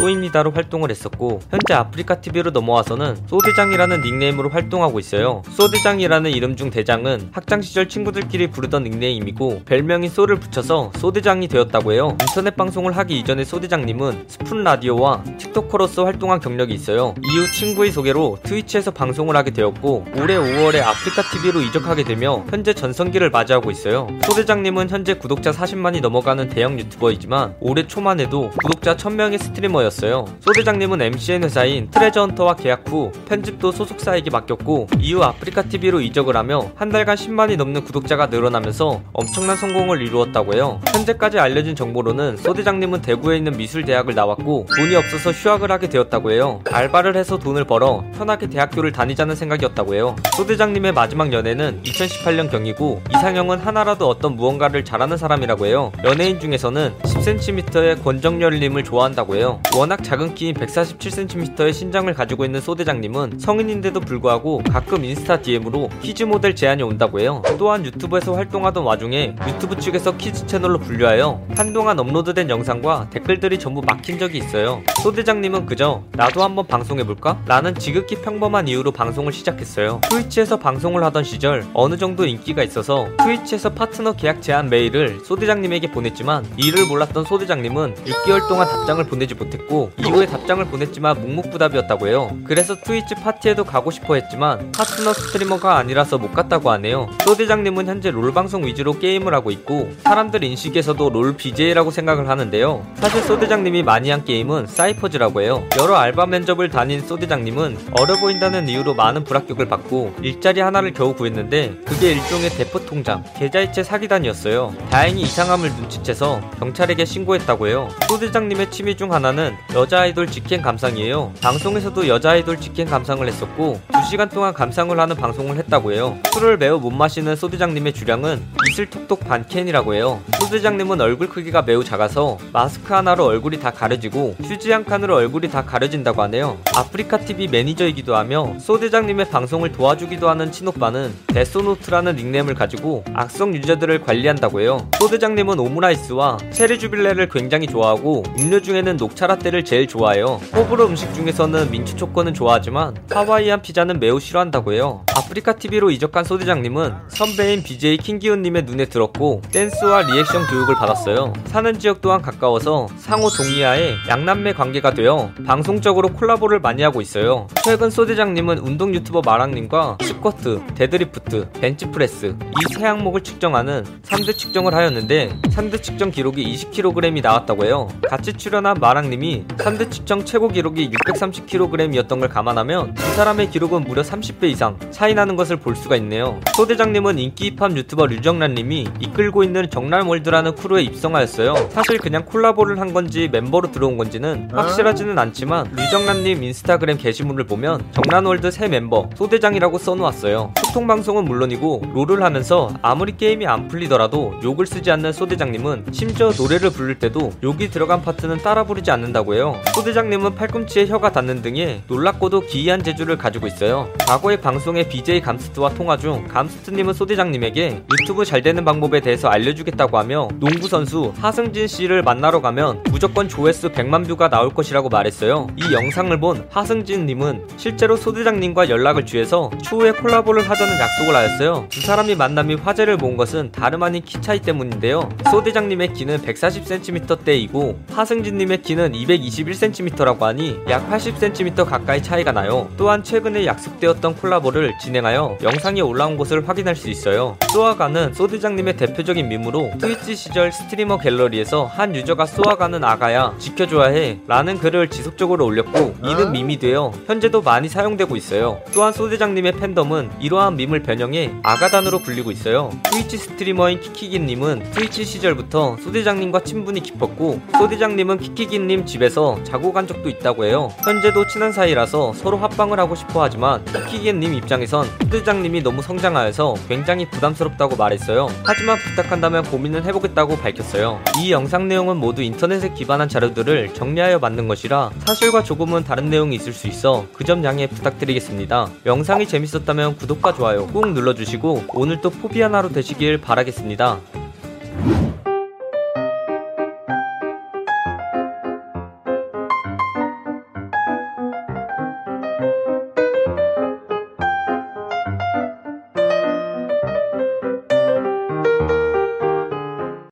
쏘입니다로 활동을 했었고, 현재 아프리카TV로 넘어와서는 쏘대장이라는 닉네임으로 활동하고 있어요. 쏘대장이라는 이름 중 대장은 학창시절 친구들끼리 부르던 닉네임이고 별명인 쏘를 붙여서 쏘대장이 되었다고 해요. 인터넷 방송을 하기 이전에 쏘대장님은 스푼 라디오와 틱톡커로서 활동한 경력이 있어요. 이후 친구의 소개로 트위치에서 방송을 하게 되었고 올해 5월에 아프리카TV로 이적하게 되며 현재 전성기를 맞이하고 있어요. 쏘대장님은 현재 구독자 40만이 넘어가는 대형 유튜버이지만 올해 초만 해도 구독자 1000명의 스트리머였어요. 쏘대장님은 MCN 회사인 트레저헌터와 계약 후 편집도 소속사에게 맡겼고 이후 아프리카TV로 이적을 하며 한 달간 10만이 넘는 구독자가 늘어나면서 엄청난 성공을 이루었다고 해요. 현재까지 알려진 정보로는 쏘대장님은 대구에 있는 미술대학을 나왔고 돈이 없어서 휴학을 하게 되었다고 해요. 알바를 해서 돈을 벌어 편하게 대학교를 다니자는 생각이었다고 해요. 쏘대장님의 마지막 연애는 2018년경이고 이상형은 하나라도 어떤 무언가를 잘하는 사람이라고 해요. 연예인 중에서는 10cm의 권정열님을 좋아한다고 해요. 워낙 작은 키인 147cm의 신장을 가지고 있는 쏘대장님은 성인인데도 불구하고 가끔 인스타 DM으로 키즈 모델 제안이 온다고 해요. 또한 유튜브에서 활동하던 와중에 유튜브 측에서 키즈 채널로 분류하여 한동안 업로드된 영상과 댓글들이 전부 막힌 적이 있어요. 쏘대장님은 그저 나도 한번 방송해볼까? 라는 지극히 평범한 이유로 방송을 시작했어요. 트위치에서 방송을 하던 시절 어느 정도 인기가 있어서 트위치에서 파트너 계약 제안 메일을 쏘대장님에게 보냈지만 이를 몰랐던 쏘대장님은 6개월 동안 답장을 보내지 못했고 이후에 답장을 보냈지만 묵묵부답이었다고 해요. 그래서 트위치 파티에도 가고 싶어 했지만 파트너 스트리머가 아니라서 못 갔다고 하네요. 쏘대장님은 현재 롤 방송 위주로 게임을 하고 있고 사람들 인식에서도 롤 BJ라고 생각을 하는데요. 사실 쏘대장님이 많이 한 게임은 사이퍼즈라고 해요. 여러 알바 면접을 다닌 쏘대장님은 어려 보인다는 이유로 많은 불합격을 받고 일자리 하나를 겨우 구했는데 그게 일종의 대포통장, 계좌이체 사기단이었어요. 다행히 이상함을 눈치채서 경찰에게 신고했다고 해요. 쏘대장님의 취미 중 하나는 여자아이돌 직행 감상이에요. 방송에서도 여자아이돌 직행 감상을 했었고 2시간 동안 감상을 하는 방송을 했다고 해요. 술을 매우 못 마시는 쏘대장님의 주량은 이슬톡톡 반캔이라고 해요. 쏘대장님은 얼굴 크기가 매우 작아서 마스크 하나로 얼굴이 다 가려지고 휴지 한 칸으로 얼굴이 다 가려진다고 하네요. 아프리카TV 매니저이기도 하며 쏘대장님의 방송을 도와주기도 하는 친오빠는 데소노트라는 닉네임을 가지고 악성 유저들을 관리한다고 해요. 쏘대장님은 오므라이스와 체리주빌레를 굉장히 좋아하고 음료 중에는 녹차라떼를 제일 좋아해요. 호불호 음식 중에서는 민초초코는 좋아하지만 하와이안 피자는 매우 싫어한다고 해요. 아프리카TV로 이적한 쏘대장님은 선배인 BJ 킹기훈님의 눈에 들었고 댄스와 리액션 교육을 받았어요. 사는 지역 또한 가까워서 상호 동의하에 양남매 관계가 되어 방송적으로 콜라보를 많이 하고 있어요. 최근 쏘대장님은 운동 유튜버 마랑님과 스쿼트, 데드리프트, 벤치프레스 이 세 항목을 측정하는 3대 측정을 하였는데 3대 측정 기록이 20kg이 나왔다고 해요. 같이 출연한 마랑님이 3대 측정 최고 기록이 630kg이었던 걸 감안하면 두 사람의 기록은 무려 30배 이상 차이나는 것을 볼 수가 있네요. 쏘대장님은 인기 힙합 유튜버 류정란님이 이끌고 있는 정란월드라는 크루에 입성하였어요. 사실 그냥 콜라보를 한 건지 멤버로 들어온 건지는 확실하지는 않지만 류정란님 인스타그램 게시물을 보면 정란월드 새 멤버 쏘대장이라고 써놓았어요. 소통방송은 물론이고 롤을 하면서 아무리 게임이 안 풀리더라도 욕을 쓰지 않는 쏘대장님은 심지어 노래를 부를 때도 욕이 들어간 파트는 따라 부르지 않는다고 해요. 쏘대장님은 팔꿈치에 혀가 닿는 등의 놀랍고도 기이한 재주를 가지고 있어요. 과거의 방송에 BJ 감스트와 통화 중 감스트님은 쏘대장님에게 유튜브 잘 되는 방법에 대해서 알려주겠다고 하며 농구선수 하승진 씨를 만나러 가면 무조건 조회수 100만 뷰가 나올 것이라고 말했어요. 이 영상을 본 하승진님은 실제로 쏘대장님과 연락을 취해서 추후에 콜라보를 하자는 약속을 하였어요. 두 사람이 만남이 화제를 모은 것은 다름 아닌 키 차이 때문인데요. 쏘대장님의 키는 140cm대이고 하승진님의 키는 221cm라고 하니 약 80cm 가까이 차이가 나요. 또한 최근에 약속되었던 콜라보를 진행하여 영상이 올라온 것을 확인할 수 있어요. 쏘아가는 쏘대장님의 대표적인 밈으로 트위치 시절 스트리머 갤러리에서 한 유저가 쏘아가는 아가야 지켜줘야 해 라는 글을 지속적으로 올렸고 이는 밈이 되어 현재도 많이 사용되고 있어요. 또한 쏘대장님의 팬덤은 이러한 밈을 변형해 아가단으로 불리고 있어요. 트위치 스트리머인 키키기님은 트위치 시절부터 쏘대장님과 친분이 깊었고 쏘대장님은 키키기님 집에서 자고 간 적도 있다고 해요. 현재도 친한 사이라서 서로 합방을 하고 싶어 하지만 키키기님 입장에선 쏘대장님이 너무 성장하여서 굉장히 부담스럽다고 말했어요. 하지만 부탁한다면 고민을 해보겠다고 밝혔어요. 이 영상 내용은 모두 인터넷에 기반한 자료들을 정리하여 만든 것이라 사실과 조금은 다른 내용이 있을 수 있어 그 점 양해 부탁드리겠습니다. 영상이 재밌었다면 구독과 좋아요 꾹 눌러주시고 오늘도 포비아나로 되시길 바라겠습니다.